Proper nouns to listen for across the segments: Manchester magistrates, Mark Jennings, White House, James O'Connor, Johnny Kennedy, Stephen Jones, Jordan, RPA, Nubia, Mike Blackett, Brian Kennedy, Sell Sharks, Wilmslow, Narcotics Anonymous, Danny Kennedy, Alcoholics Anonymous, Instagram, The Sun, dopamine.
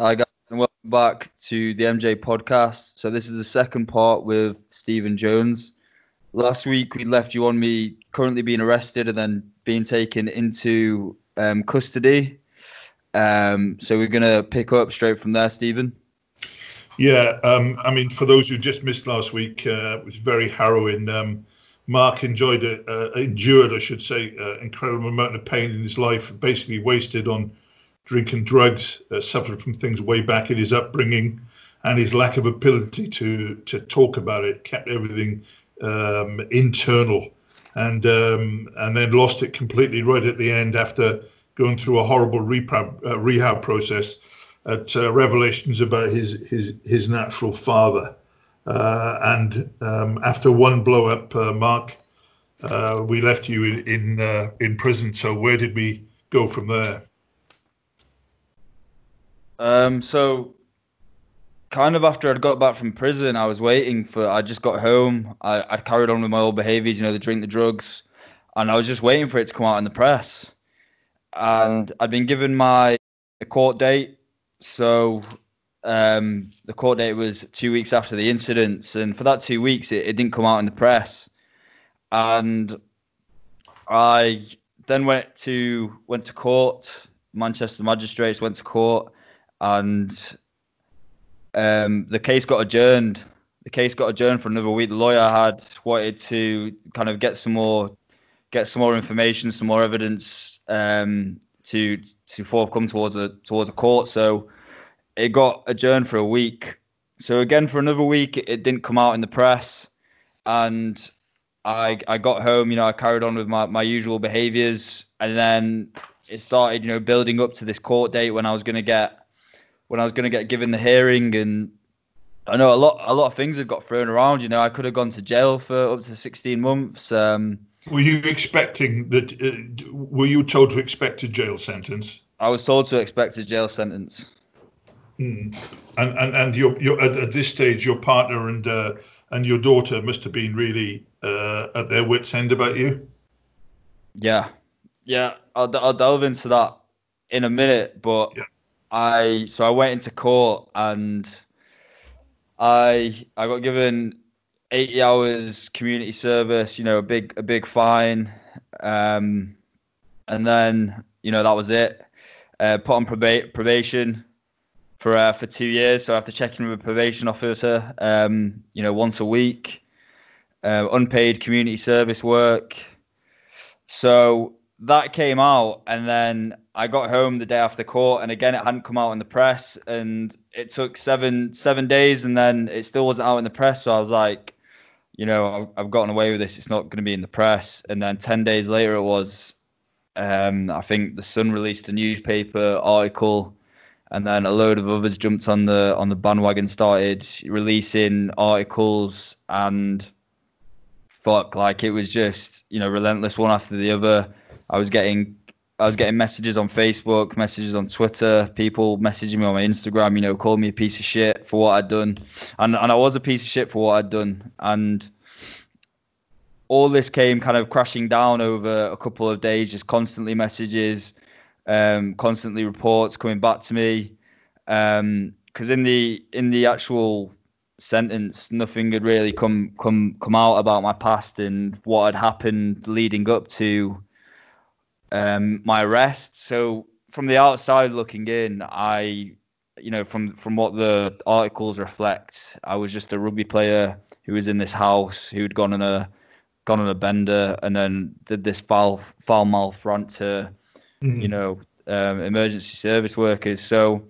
Hi guys, and welcome back to the MJ podcast. So this is the second part with Stephen Jones. Last week we left you on me currently being arrested and then being taken into custody. So we're going to pick up straight from there, Stephen. Yeah, I mean, for those who just missed last week, it was very harrowing. Mark endured incredible amount of pain in his life, basically wasted on drink and drugs, suffered from things way back in his upbringing, and his lack of ability to talk about it kept everything internal, and then lost it completely right at the end after going through a horrible rehab process at revelations about his natural father, and after one blow up, Mark, we left you in prison. So where did we go from there? So kind of after I'd got back from prison, I just got home. I'd carried on with my old behaviors, the drink, the drugs, and I was just waiting for it to come out in the press. And I'd been given a court date. So the court date was 2 weeks after the incidents. And for that 2 weeks, it didn't come out in the press. And I then went to court. Manchester magistrates went to court. And the case got adjourned for another week. The lawyer had wanted to kind of get some more information, some more evidence to forthcome towards a court. So it got adjourned for a week. So again, for another week, it didn't come out in the press. And I got home, I carried on with my usual behaviours. And then it started, building up to this court date when I was going to get given the hearing, and I know a lot of things have got thrown around. I could have gone to jail for up to 16 months. Were you expecting that? Were you told to expect a jail sentence? I was told to expect a jail sentence. And your at this stage, your partner and your daughter must have been really at their wits' end about you. Yeah. I'll delve into that in a minute, but. Yeah. So I went into court and I got given 80 hours community service, a big fine, and then that was it. Put on probation for 2 years, so I have to check in with a probation officer, once a week. Unpaid community service work. So that came out, and then I got home the day after court, and again it hadn't come out in the press, and it took seven days, and then it still wasn't out in the press. So I was like, I've gotten away with this. It's not going to be in the press. And then 10 days later, it was. I think The Sun released a newspaper article, and then a load of others jumped on the bandwagon, started releasing articles, and fuck, it was just relentless, one after the other. I was getting messages on Facebook, messages on Twitter, people messaging me on my Instagram, calling me a piece of shit for what I'd done. And I was a piece of shit for what I'd done. And all this came kind of crashing down over a couple of days, just constantly messages, constantly reports coming back to me. 'Cause in the actual sentence, nothing had really come out about my past and what had happened leading up to my arrest. So from the outside looking in, I from what the articles reflect, I was just a rugby player who was in this house, who'd gone on a bender, and then did this foul mouth rant to emergency service workers. So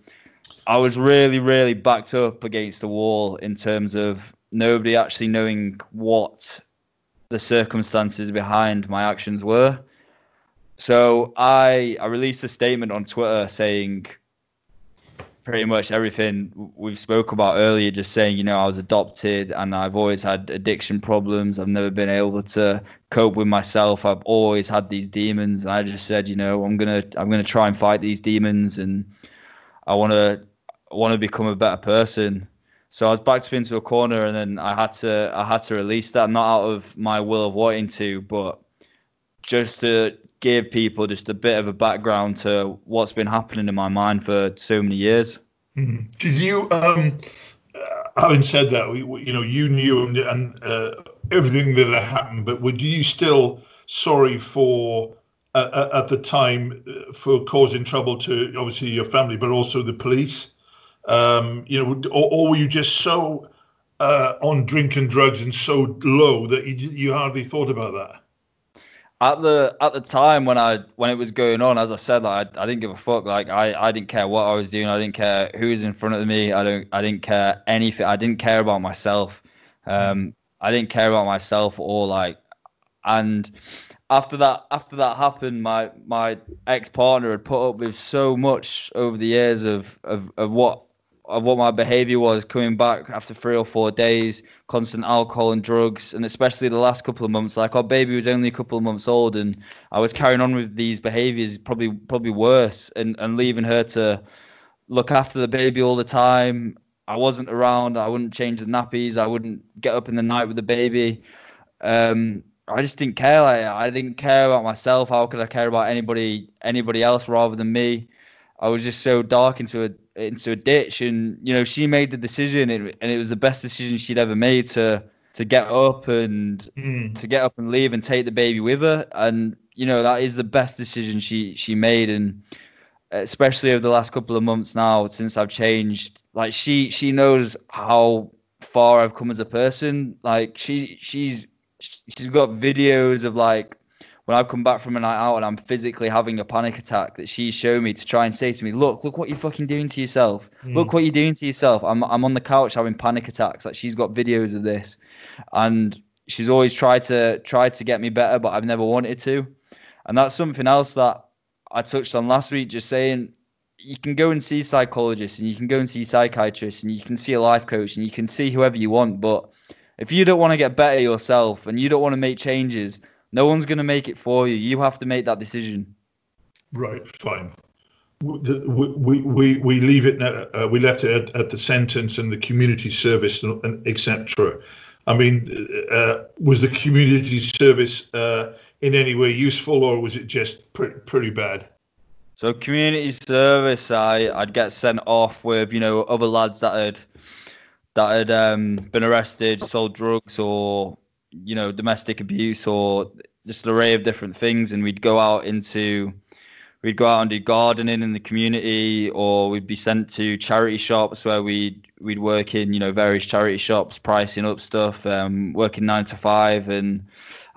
I was really, really backed up against the wall in terms of nobody actually knowing what the circumstances behind my actions were. So I released a statement on Twitter saying pretty much everything we've spoke about earlier, just saying, I was adopted and I've always had addiction problems. I've never been able to cope with myself. I've always had these demons. And I just said, I'm gonna try and fight these demons, and I wanna become a better person. So I was backed up into a corner, and then I had to release that, not out of my will of wanting to, but just to give people just a bit of a background to what's been happening in my mind for so many years. Mm-hmm. Did you, having said that, you knew and everything that had happened, but were you still sorry for, at the time, for causing trouble to obviously your family, but also the police? Or were you just so on drink and drugs and so low that you hardly thought about that? At the time when it was going on, as I said, I didn't give a fuck. I didn't care what I was doing. I didn't care who was in front of me. I didn't care anything. I didn't care about myself. I didn't care about myself or and after that happened, my ex-partner had put up with so much over the years of what my behavior was, coming back after 3 or 4 days, constant alcohol and drugs, and especially the last couple of months. Our baby was only a couple of months old, and I was carrying on with these behaviors, probably worse, and leaving her to look after the baby all the time. I wasn't around. I wouldn't change the nappies. I wouldn't get up in the night with the baby. I just didn't care. I didn't care about myself. How could I care about anybody else rather than me? I was just so dark into a ditch, and she made the decision, and it was the best decision she'd ever made to get up and leave and take the baby with her. And that is the best decision she made, and especially over the last couple of months now, since I've changed, she knows how far I've come as a person. She's got videos of when I've come back from a night out and I'm physically having a panic attack, that she's shown me to try and say to me, look what you're fucking doing to yourself. Mm. Look what you're doing to yourself. I'm on the couch having panic attacks. She's got videos of this, and she's always tried to get me better, but I've never wanted to. And that's something else that I touched on last week, just saying you can go and see psychologists, and you can go and see psychiatrists, and you can see a life coach, and you can see whoever you want. But if you don't want to get better yourself and you don't want to make changes, no one's going to make it for you. You have to make that decision. Right, fine. We leave it. We left it at the sentence and the community service and etc. I mean, was the community service in any way useful, or was it just pretty bad? So community service, I'd get sent off with other lads that had been arrested, sold drugs, or domestic abuse, or just an array of different things, and we'd go out and do gardening in the community, or we'd be sent to charity shops where we'd work in various charity shops, pricing up stuff, working 9 to 5, and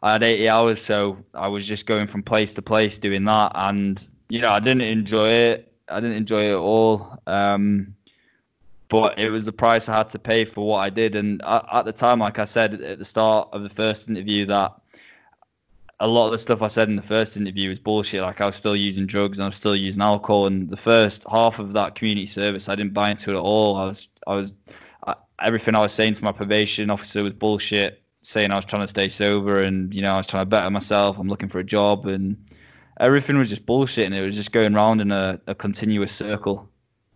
I had 80 hours, so I was just going from place to place doing that, and I didn't enjoy it. I didn't enjoy it at all. But it was the price I had to pay for what I did. And at the time, like I said at the start of the first interview, that a lot of the stuff I said in the first interview was bullshit. I was still using drugs and I was still using alcohol. And the first half of that community service, I didn't buy into it at all. Everything I was saying to my probation officer was bullshit, saying I was trying to stay sober and, I was trying to better myself. I'm looking for a job, and everything was just bullshit. And it was just going round in a continuous circle.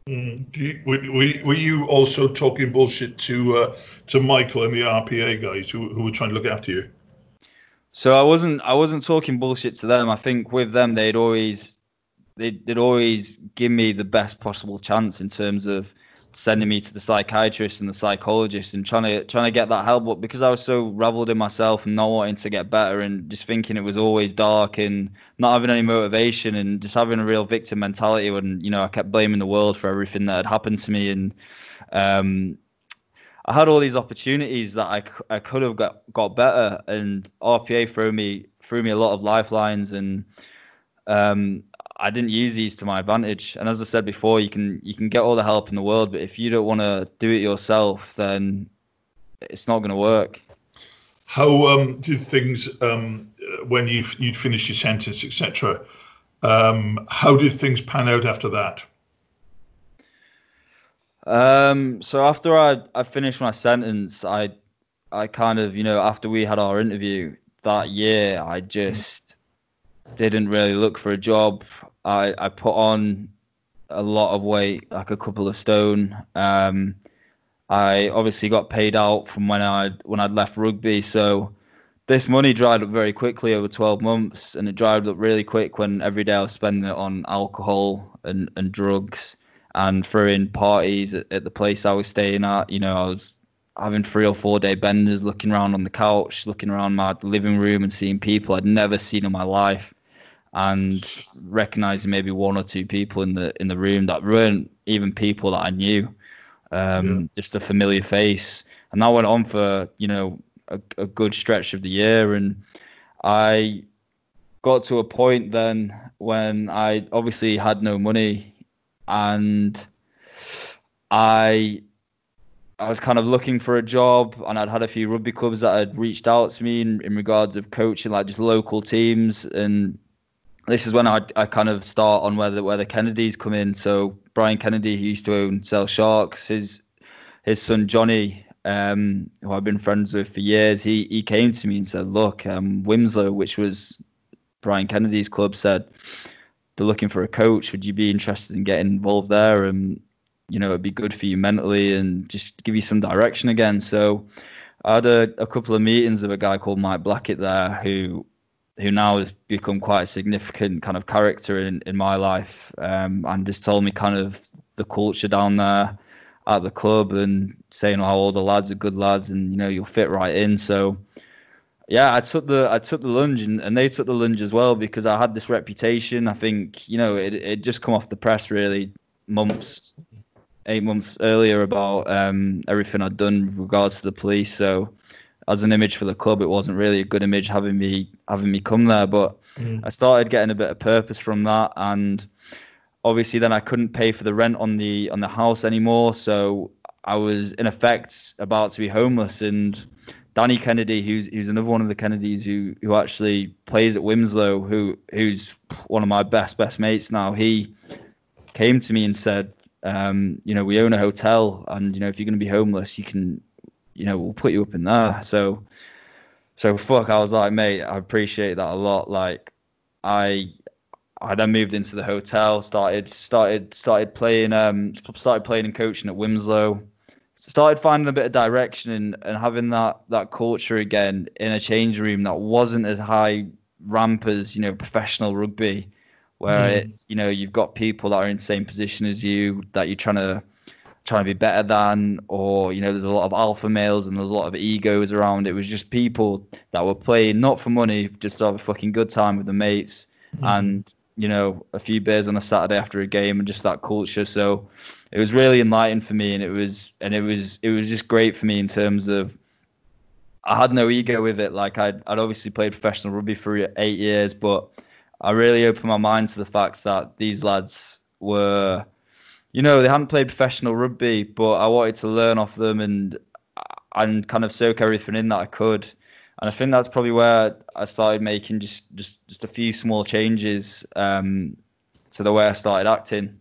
Were you also talking bullshit to Michael and the RPA guys who were trying to look after you? So I wasn't talking bullshit to them. I think with them they'd always give me the best possible chance in terms of sending me to the psychiatrist and the psychologist and trying to get that help. But because I was so raveled in myself and not wanting to get better and just thinking it was always dark and not having any motivation and just having a real victim mentality, when I kept blaming the world for everything that had happened to me, and I had all these opportunities that I could have got better, and RPA threw me a lot of lifelines, and I didn't use these to my advantage. And as I said before, you can get all the help in the world, but if you don't want to do it yourself, then it's not going to work. How do things when you'd finished your sentence, etc.? How did things pan out after that? So after I finished my sentence, I kind of after we had our interview that year, I just didn't really look for a job. I put on a lot of weight, a couple of stone. I obviously got paid out from when I'd left rugby, so this money dried up very quickly over 12 months, and it dried up really quick when every day I was spending it on alcohol and drugs. and throwing parties at the place I was staying at. You know, I was having 3 or 4 day benders, looking around on the couch, looking around my living room and seeing people I'd never seen in my life, and recognizing maybe 1 or 2 people in the room that weren't even people that I knew, just a familiar face. And that went on for, you know, a good stretch of the year. And I got to a point then when I obviously had no money, and I was kind of looking for a job, and I'd had a few rugby clubs that had reached out to me in regards of coaching, like just local teams. And this is when I kind of start on where the Kennedys come in. So Brian Kennedy, who used to own Sell Sharks, his son Johnny, who I've been friends with for years, he came to me and said, look, Wilmslow, which was Brian Kennedy's club, said they're looking for a coach. Would you be interested in getting involved there? And, you know, it'd be good for you mentally and just give you some direction again. So I had a couple of meetings with a guy called Mike Blackett there, who now has become quite a significant kind of character in my life, and just told me kind of the culture down there at the club, and saying how all the lads are good lads and, you know, you'll fit right in. So yeah, I took the lunge, and they took the lunge as well, because I had this reputation. I think, you know, it just come off the press really 8 months earlier about everything I'd done with regards to the police. So as an image for the club, it wasn't really a good image having me come there. But I started getting a bit of purpose from that, and obviously then I couldn't pay for the rent on the house anymore, so I was in effect about to be homeless. And Danny Kennedy, who's another one of the Kennedys who actually plays at Wilmslow, who's one of my best mates now, he came to me and said, you know, we own a hotel, and, you know, if you're going to be homeless, you can, you know, we'll put you up in there. So fuck, I was like, mate, I appreciate that a lot. Like, I then moved into the hotel, started playing and coaching at Wilmslow, started finding a bit of direction and having that culture again in a change room that wasn't as high ramp as, you know, professional rugby, where it's, you know, you've got people that are in the same position as you, that you're trying to be better than, or, you know, there's a lot of alpha males and there's a lot of egos around. It was just people that were playing not for money, just to have a fucking good time with the mates, and, you know, a few beers on a Saturday after a game, and just that culture. So it was really enlightening for me, and it was just great for me in terms of I had no ego with it. Like, I'd obviously played professional rugby for 8 years, but I really opened my mind to the fact that these lads were, you know, they hadn't played professional rugby, but I wanted to learn off them and kind of soak everything in that I could. And I think that's probably where I started making just a few small changes to the way I started acting.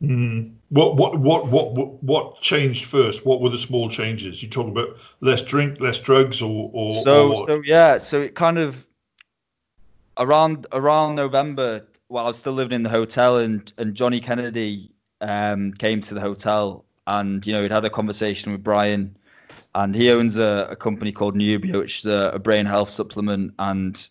What changed first? What were the small changes? You talk about less drink, less drugs, or so. Or what? So yeah, so it kind of around November, while I was still living in the hotel, and Johnny Kennedy came to the hotel, and, you know, he'd had a conversation with Brian, and he owns a company called Nubia, which is a brain health supplement. And,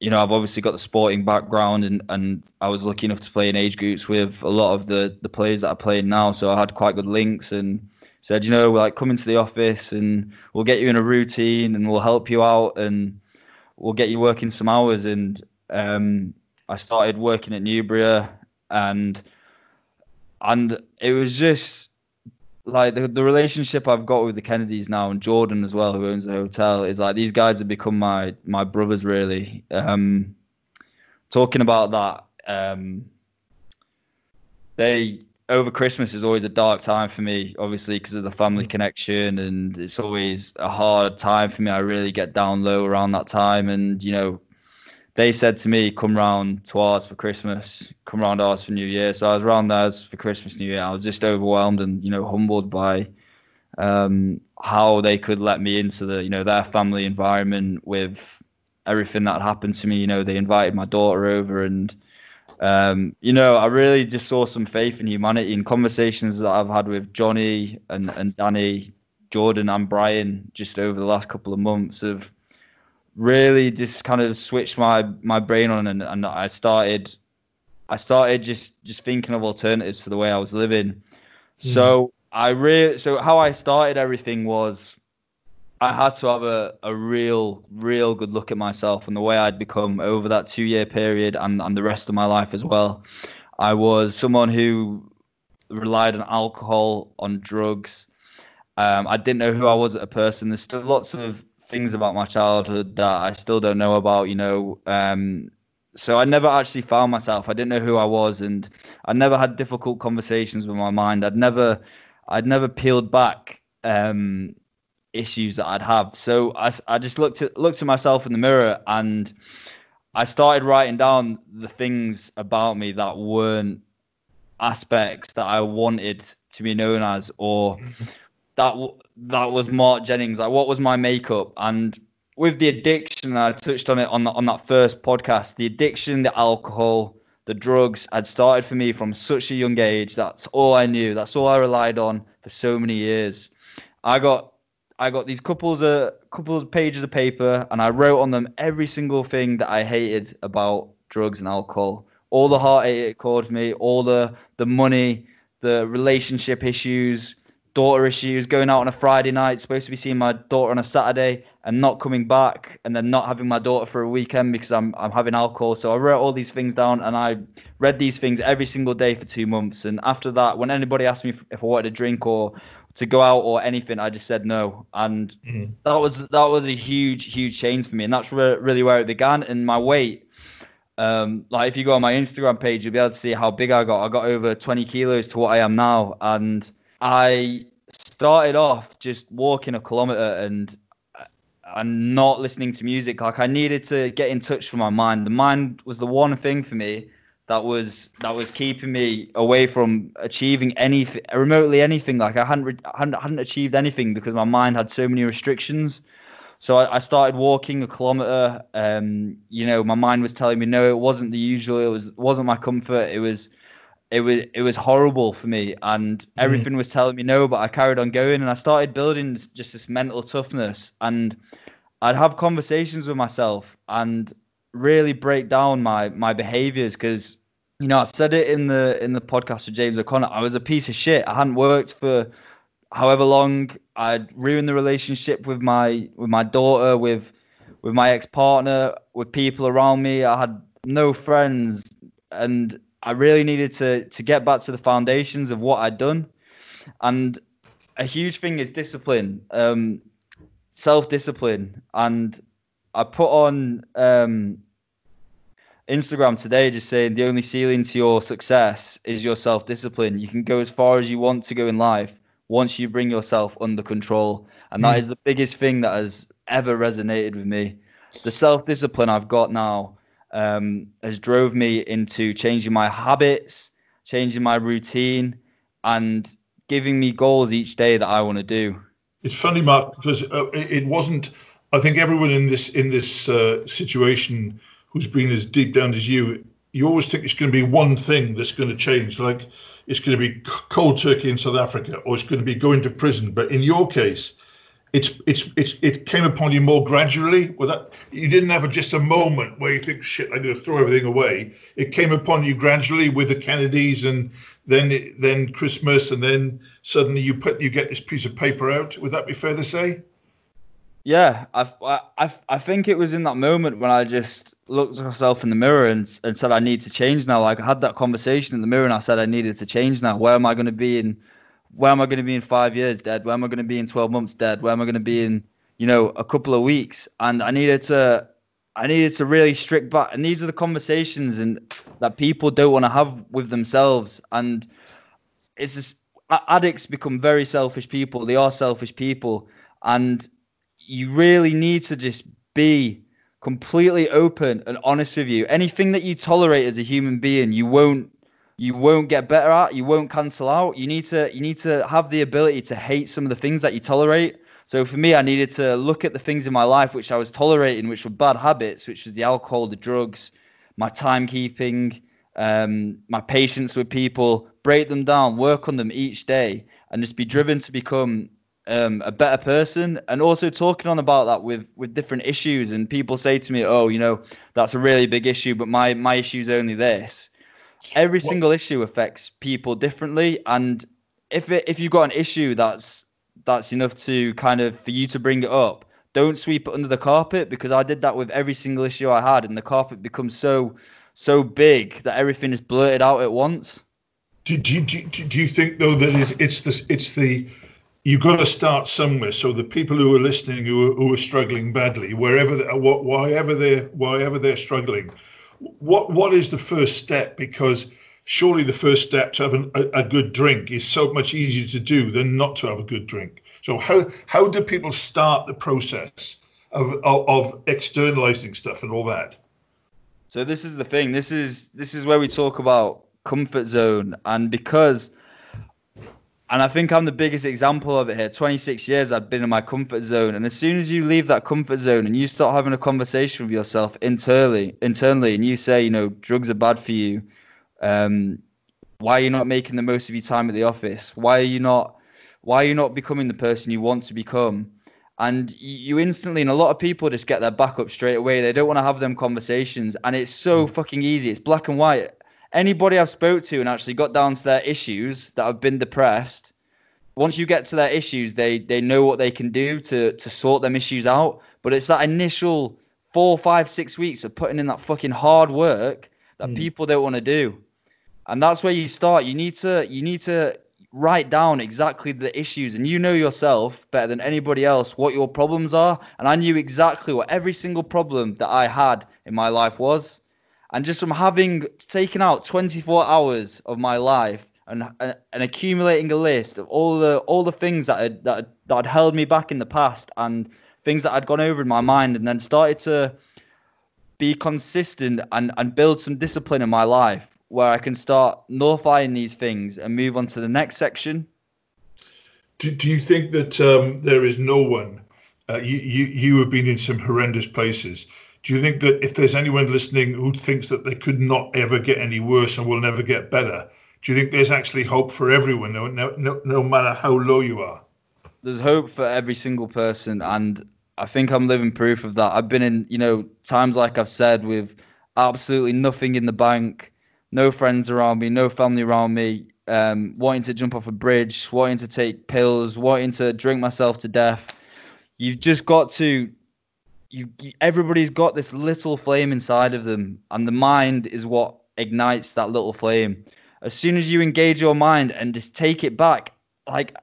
you know, I've obviously got the sporting background, and I was lucky enough to play in age groups with a lot of the players that I play in now, so I had quite good links. And said, you know, like, come into the office and we'll get you in a routine, and we'll help you out, and we'll get you working some hours. And I started working at Nubia, and it was just like the relationship I've got with the Kennedys now, and Jordan as well, who owns the hotel, is like, these guys have become my brothers, really. Talking about that, they, over Christmas is always a dark time for me, obviously, because of the family connection, and it's always a hard time for me. I really get down low around that time. And, you know, they said to me, come round to ours for Christmas, come round ours for New Year. So I was round theirs for Christmas, New Year. I was just overwhelmed and, you know, humbled by how they could let me into the, you know, their family environment with everything that happened to me. You know, they invited my daughter over, and you know, I really just saw some faith in humanity. In conversations that I've had with Johnny and Danny, Jordan and Brian just over the last couple of months, have really just kind of switched my brain on, and I started I started just thinking of alternatives to the way I was living. Mm. So how I started everything was I had to have a real good look at myself and the way I'd become over that 2-year period and the rest of my life as well. I was someone who relied on alcohol, on drugs. I didn't know who I was as a person. There's still lots of things about my childhood that I still don't know about, you know. So I never actually found myself. I didn't know who I was, and I never had difficult conversations with my mind. I'd never peeled back issues that I'd have. So I just looked at myself in the mirror, and I started writing down the things about me that weren't aspects that I wanted to be known as, or that was Mark Jennings. Like, what was my makeup? And with the addiction, I touched on it on that first podcast, the addiction, the alcohol, the drugs had started for me from such a young age. That's all I knew. That's all I relied on for so many years. I got these couple of pages of paper, and I wrote on them every single thing that I hated about drugs and alcohol. All the heartache it caused me, all the money, the relationship issues, daughter issues, going out on a Friday night, supposed to be seeing my daughter on a Saturday and not coming back, and then not having my daughter for a weekend because I'm having alcohol. So I wrote all these things down, and I read these things every single day for 2 months. And after that, when anybody asked me if I wanted a drink or to go out or anything, I just said no. And mm-hmm. that was a huge change for me, and that's really where it began. And my weight, like if you go on my Instagram page, you'll be able to see how big I got. I got over 20 kilos to what I am now. And I started off just walking a kilometer and not listening to music. Like, I needed to get in touch with my mind. The mind was the one thing for me that was keeping me away from achieving anything, remotely anything. Like, I hadn't achieved anything because my mind had so many restrictions. So I started walking a kilometer. You know, my mind was telling me no, it wasn't the usual. It wasn't my comfort. It was horrible for me, and everything was telling me no, but I carried on going, and I started building just this mental toughness. And I'd have conversations with myself and really break down my behaviors, because, you know, I said it in the podcast with James O'Connor. I was a piece of shit. I hadn't worked for however long. I'd ruined the relationship with my daughter, with my ex-partner, with people around me. I had no friends, and I really needed to get back to the foundations of what I'd done. And a huge thing is discipline, self-discipline. And I put on Instagram today just saying the only ceiling to your success is your self-discipline. You can go as far as you want to go in life once you bring yourself under control. And that is the biggest thing that has ever resonated with me. The self-discipline I've got now has drove me into changing my habits, changing my routine, and giving me goals each day that I want to do. It's funny, Mark, because it wasn't, I think everyone in this situation who's been as deep down as you always think it's going to be one thing that's going to change. Like, it's going to be cold turkey in South Africa, or it's going to be going to prison. But in your case, it came upon you more gradually. Well, that you didn't have just a moment where you think, shit, I'm going to throw everything away. It came upon you gradually with the Kennedys, and then Christmas, and then suddenly you get this piece of paper out. Would that be fair to say? Yeah, I think it was in that moment when I just looked at myself in the mirror and said, I need to change now. Like, I had that conversation in the mirror, and I said, I needed to change now. Where am I going to be in 5 years, Dad? Where am I going to be in 12 months, Dad? Where am I going to be in, you know, a couple of weeks? And I needed to really strip back. And these are the conversations that people don't want to have with themselves. And it's just, addicts become very selfish people. They are selfish people. And you really need to just be completely open and honest with you. Anything that you tolerate as a human being, you won't get better at, you won't cancel out. You need to have the ability to hate some of the things that you tolerate. So for me, I needed to look at the things in my life which I was tolerating, which were bad habits, which was the alcohol, the drugs, my timekeeping, my patience with people, break them down, work on them each day, and just be driven to become a better person. And also talking on about that with different issues. And people say to me, oh, you know, that's a really big issue, but my issue's only this. every single issue affects people differently, and if you've got an issue that's enough to kind of for you to bring it up, don't sweep it under the carpet, because I did that with every single issue I had, and the carpet becomes so big that everything is blurted out at once. Do you think though that it's the you've got to start somewhere, so the people who are listening who are struggling badly, wherever they're struggling, what is the first step? Because surely the first step to having a good drink is so much easier to do than not to have a good drink. So how do people start the process of externalizing stuff and all that? So this is the thing. This is where we talk about comfort zone, and I think I'm the biggest example of it here. 26 years I've been in my comfort zone, and as soon as you leave that comfort zone and you start having a conversation with yourself internally, and you say, drugs are bad for you. Why are you not making the most of your time at the office? Why are you not becoming the person you want to become? And you instantly, and a lot of people just get their back up straight away. They don't want to have them conversations, and it's so fucking easy. It's black and white. Anybody I've spoke to and actually got down to their issues that have been depressed, once you get to their issues, they know what they can do to sort them issues out. But it's that initial 4, 5, 6 weeks of putting in that fucking hard work that people don't want to do. And that's where you start. You need to write down exactly the issues, and you know yourself better than anybody else what your problems are. And I knew exactly what every single problem that I had in my life was. And just from having taken out 24 hours of my life and accumulating a list of all the things that had held me back in the past and things that had gone over in my mind, and then started to be consistent and build some discipline in my life, where I can start nullifying these things and move on to the next section. Do you think that there is no one? You have been in some horrendous places. Do you think that if there's anyone listening who thinks that they could not ever get any worse and will never get better, do you think there's actually hope for everyone, no matter how low you are? There's hope for every single person, and I think I'm living proof of that. I've been in, times like I've said, with absolutely nothing in the bank, no friends around me, no family around me, wanting to jump off a bridge, wanting to take pills, wanting to drink myself to death. You've just got to... everybody's got this little flame inside of them, and the mind is what ignites that little flame. As soon as you engage your mind and just take it back, like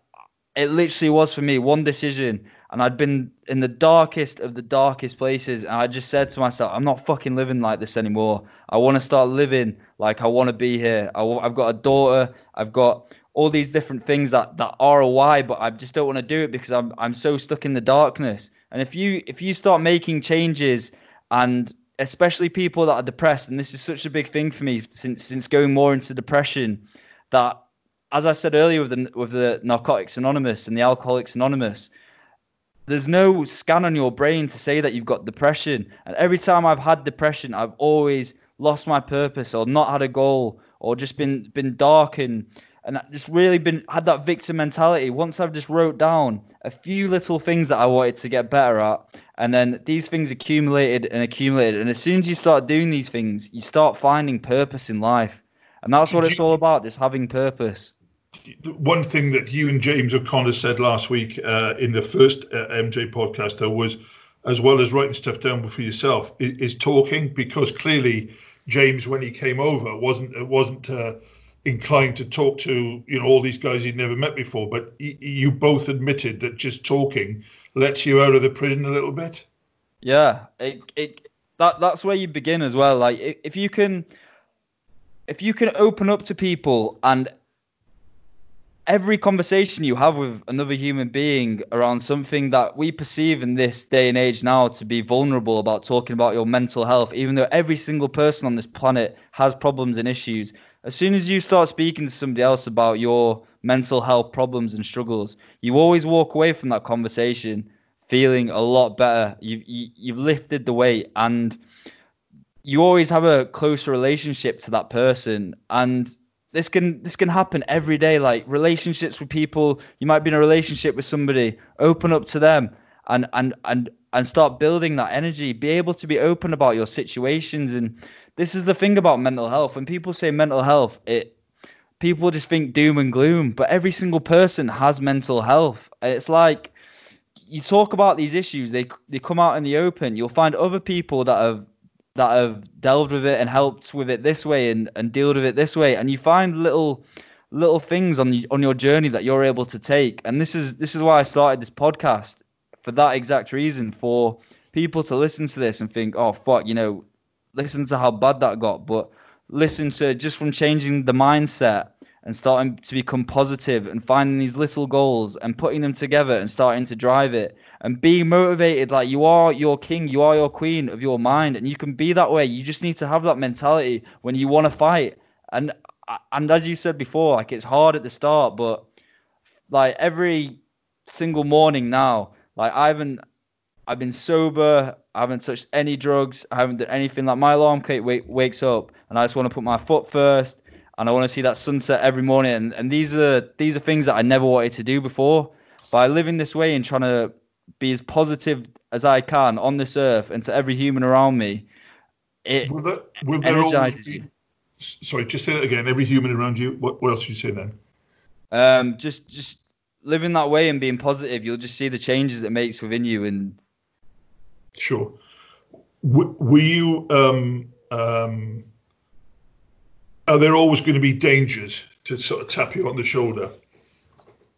it literally was for me, one decision, and I'd been in the darkest of the darkest places, and I just said to myself, I'm not fucking living like this anymore. I want to start living like I want to be here. I've got a daughter, I've got all these different things that are a why, but I just don't want to do it because I'm so stuck in the darkness. And if you start making changes, and especially people that are depressed, and this is such a big thing for me since going more into depression, that as I said earlier with the Narcotics Anonymous and the Alcoholics Anonymous, there's no scan on your brain to say that you've got depression. And every time I've had depression, I've always lost my purpose or not had a goal or just been dark and just really had that victim mentality. Once I've just wrote down a few little things that I wanted to get better at, and then these things accumulated. And as soon as you start doing these things, you start finding purpose in life. And that's what it's all about, just having purpose. One thing that you and James O'Connor said last week in the first MJ podcast, though, was, as well as writing stuff down for yourself, is talking, because clearly James, when he came over, wasn't inclined to talk to all these guys he'd never met before, but you both admitted that just talking lets you out of the prison a little bit. Yeah, that's where you begin as well. Like if you can open up to people, and every conversation you have with another human being around something that we perceive in this day and age now to be vulnerable, about talking about your mental health, even though every single person on this planet has problems and issues. As soon as you start speaking to somebody else about your mental health problems and struggles, you always walk away from that conversation feeling a lot better. You've lifted the weight, and you always have a closer relationship to that person. And this can happen every day. Like relationships with people, you might be in a relationship with somebody, open up to them and start building that energy. Be able to be open about your situations and this is the thing about mental health. When people say mental health, people just think doom and gloom, but every single person has mental health. It's like you talk about these issues, they come out in the open. You'll find other people that have delved with it and helped with it this way and dealt with it this way, and you find little things on your journey that you're able to take. And this is why I started this podcast, for that exact reason, for people to listen to this and think, oh fuck, listen to how bad that got, but listen to just from changing the mindset and starting to become positive and finding these little goals and putting them together and starting to drive it and being motivated. Like, you are your king, you are your queen of your mind, and you can be that way. You just need to have that mentality when you want to fight. And as you said before, like, it's hard at the start, but like every single morning now, like I've been sober, I haven't touched any drugs, I haven't done anything. Like, my alarm clock wakes up and I just want to put my foot first. And I want to see that sunset every morning. And these are things that I never wanted to do before. By living this way and trying to be as positive as I can on this earth and to every human around me, it energizes you. Sorry, just say that again. Every human around you. What else did you say then? Just living that way and being positive, you'll just see the changes it makes within you. And sure, were you Are there always going to be dangers to sort of tap you on the shoulder?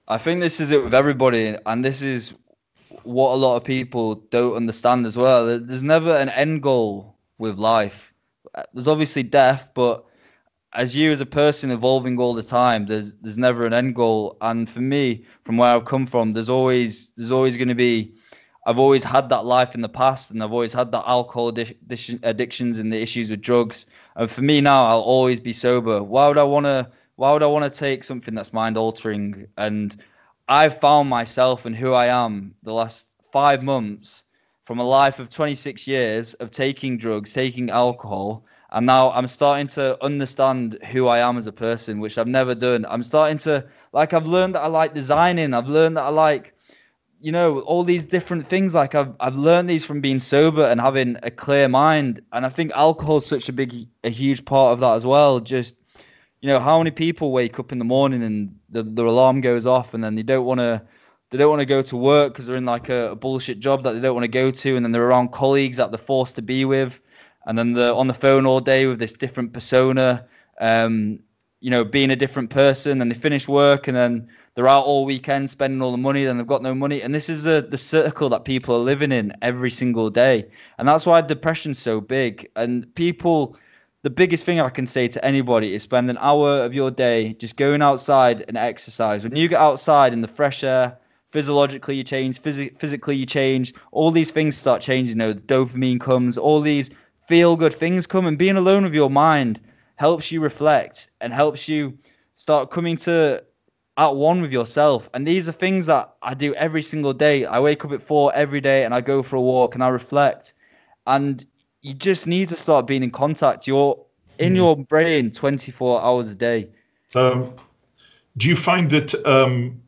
I think this is it with everybody, and this is what a lot of people don't understand as well. There's never an end goal with life. There's obviously death, but as you as a person evolving all the time, there's never an end goal. And for me, from where I've come from, there's always going to be. I've always had that life in the past, and I've always had that alcohol addictions and the issues with drugs. And for me now, I'll always be sober. Why would I want to take something that's mind altering? And I've found myself and who I am the last 5 months, from a life of 26 years of taking drugs, taking alcohol. And now I'm starting to understand who I am as a person, which I've never done. I'm starting to, like, I've learned that I like designing. I've learned that I like, all these different things. Like, I've learned these from being sober and having a clear mind. And I think alcohol is such a huge part of that as well. Just, how many people wake up in the morning and the alarm goes off, and then they don't want to go to work because they're in like a bullshit job that they don't want to go to, and then they're around colleagues that they're forced to be with, and then they're on the phone all day with this different persona, being a different person. And they finish work, and then they're out all weekend spending all the money, then they've got no money. And this is the circle that people are living in every single day. And that's why depression's so big. And people, the biggest thing I can say to anybody is spend an hour of your day just going outside and exercise. When you get outside in the fresh air, physiologically you change, physically you change. All these things start changing. Dopamine comes, all these feel-good things come. And being alone with your mind helps you reflect and helps you start coming to at one with yourself. And these are things that I do every single day. I wake up at 4 every day and I go for a walk and I reflect. And you just need to start being in contact. You're in your brain 24 hours a day. Do you find that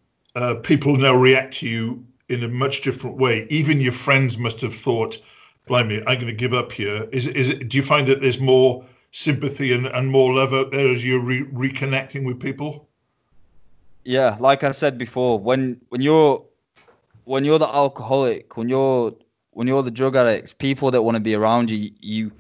people now react to you in a much different way? Even your friends must have thought, blimey, I'm going to give up here. Do you find that there's more sympathy and more love out there as you're reconnecting with people? Yeah, like I said before, when you're the alcoholic, when you're the drug addict, people that want to be around you,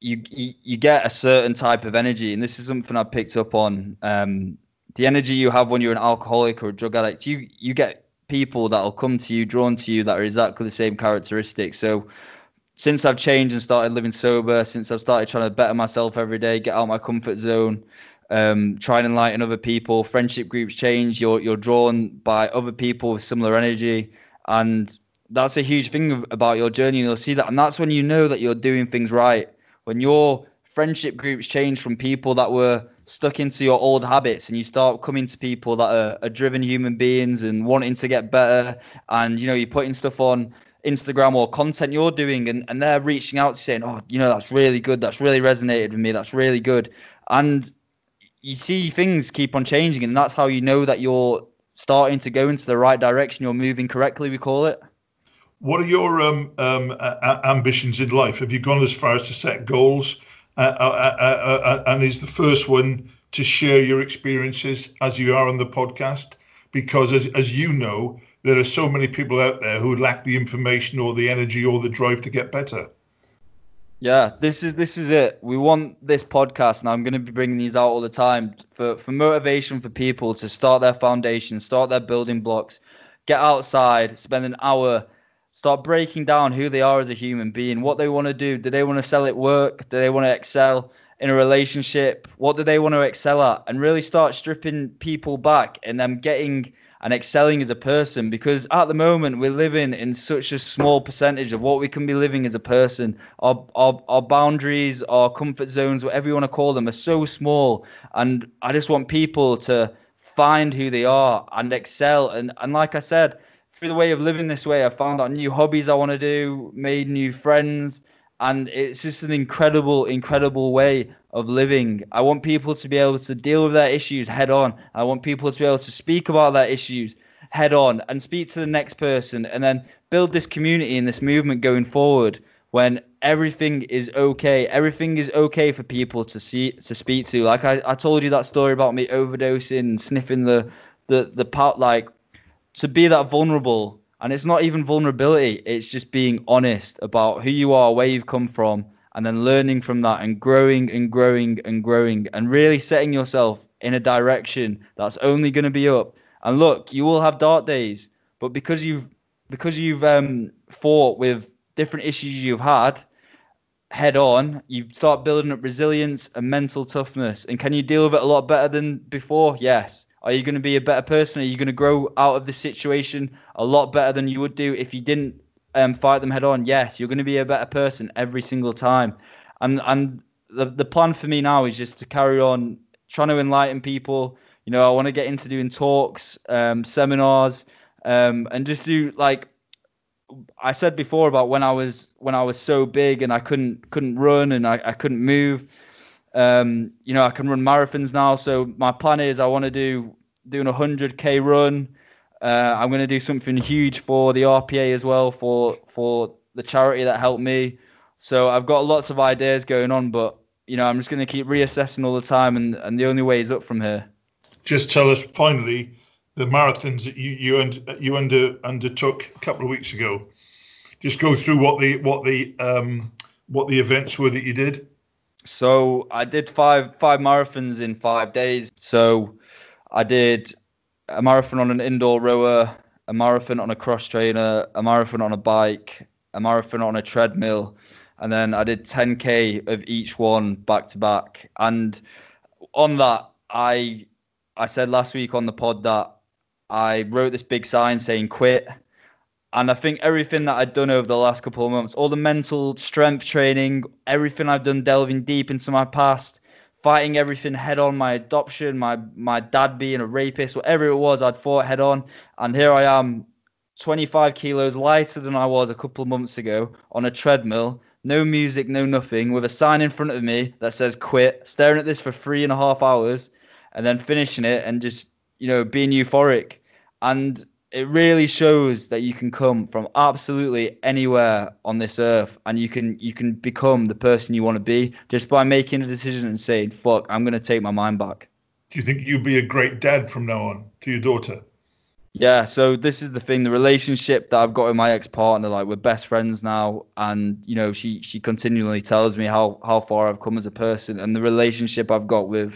you get a certain type of energy. And this is something I picked up on. The energy you have when you're an alcoholic or a drug addict, you get people that'll come to you, drawn to you, that are exactly the same characteristics. So since I've changed and started living sober, since I've started trying to better myself every day, get out of my comfort zone, try and enlighten other people, friendship groups change, you're drawn by other people with similar energy. And that's a huge thing about your journey, and you'll see that. And that's when you know that you're doing things right, when your friendship groups change from people that were stuck into your old habits, and you start coming to people that are driven human beings and wanting to get better. And you're putting stuff on Instagram or content you're doing, and they're reaching out saying, oh, that's really good, that's really resonated with me, that's really good. And you see things keep on changing, and that's how you know that you're starting to go into the right direction. You're moving correctly, we call it. What are your ambitions in life? Have you gone as far as to set goals? and is the first one to share your experiences as you are on the podcast, because as you know, there are so many people out there who lack the information or the energy or the drive to get better. Yeah, this is it. We want this podcast, and I'm going to be bringing these out all the time for motivation for people to start their foundation, start their building blocks, get outside, spend an hour, start breaking down who they are as a human being, what they want to do. Do they want to sell at work? Do they want to excel in a relationship? What do they want to excel at? And really start stripping people back and them getting and excelling as a person, because at the moment we're living in such a small percentage of what we can be living as a person. Our boundaries, our comfort zones, whatever you want to call them, are so small. And I just want people to find who they are and excel. And like I said, through the way of living this way, I found out new hobbies I want to do, made new friends. And it's just an incredible, incredible way of living. I want people to be able to deal with their issues head on. I want people to be able to speak about their issues head on and speak to the next person, and then build this community and this movement going forward when everything is okay. Everything is okay for people to see, to speak to. Like I told you that story about me overdosing and sniffing the pot, like to be that vulnerable. And it's not even vulnerability. It's just being honest about who you are, where you've come from, and then learning from that and growing and growing and growing and really setting yourself in a direction that's only going to be up. And look, you will have dark days, but because you've fought with different issues you've had head on, you start building up resilience and mental toughness. And can you deal with it a lot better than before? Yes. Are you going to be a better person? Are you going to grow out of this situation a lot better than you would do if you didn't fight them head on? Yes, you're going to be a better person every single time. And the plan for me now is just to carry on trying to enlighten people. You know, I want to get into doing talks, seminars, and just do, like I said before, about when I was so big and I couldn't run and I couldn't move. You know, I can run marathons now. So my plan is I want to do a 100K run. I'm going to do something huge for the RPA as well, for the charity that helped me. So I've got lots of ideas going on, but, you know, I'm just going to keep reassessing all the time. And the only way is up from here. Just tell us finally the marathons that you undertook a couple of weeks ago. Just go through what the events were that you did. So I did five marathons in 5 days. So I did a marathon on an indoor rower, a marathon on a cross trainer, a marathon on a bike, a marathon on a treadmill. And then I did 10K of each one back to back. And on that, I said last week on the pod that I wrote this big sign saying quit. And I think everything that I've done over the last couple of months, all the mental strength training, everything I've done delving deep into my past, fighting everything head on, my adoption, my dad being a rapist, whatever it was, I'd fought head on. And here I am, 25 kilos lighter than I was a couple of months ago, on a treadmill, no music, no nothing, with a sign in front of me that says quit, staring at this for 3.5 hours, and then finishing it and just, you know, being euphoric. And it really shows that you can come from absolutely anywhere on this earth, and you can become the person you want to be just by making a decision and saying, fuck, I'm going to take my mind back. Do you think you'll be a great dad from now on to your daughter? Yeah, so this is the thing, the relationship that I've got with my ex-partner, like we're best friends now, and you know, she continually tells me how far I've come as a person, and the relationship I've got with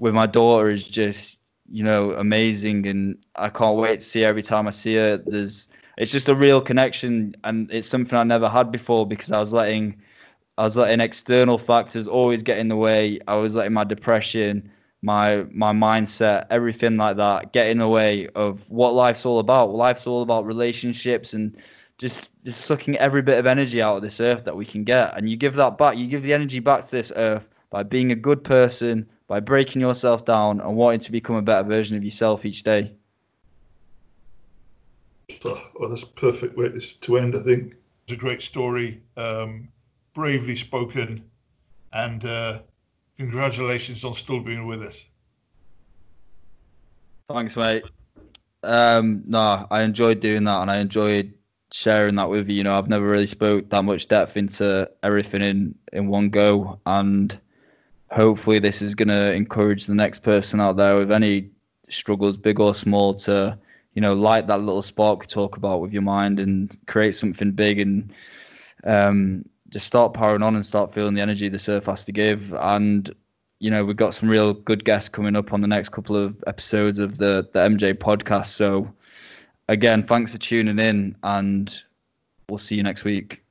my daughter is just, you know, amazing, and I can't wait to see her. Every time I see her, it's just a real connection, and it's something I never had before, because I was letting external factors always get in the way. I was letting my depression, my mindset, everything like that get in the way of what life's all about. Life's all about relationships and just sucking every bit of energy out of this earth that we can get, and you give that back, you give the energy back to this earth by being a good person, by breaking yourself down and wanting to become a better version of yourself each day. Oh, that's a perfect way to end, I think. It's a great story, bravely spoken, and congratulations on still being with us. Thanks, mate. No, I enjoyed doing that, and I enjoyed sharing that with you. You know, I've never really spoke that much depth into everything in one go, and hopefully this is going to encourage the next person out there with any struggles, big or small, to, you know, light that little spark we talk about with your mind and create something big, and just start powering on and start feeling the energy the surf has to give. And, you know, we've got some real good guests coming up on the next couple of episodes of the MJ podcast. So again, thanks for tuning in, and we'll see you next week.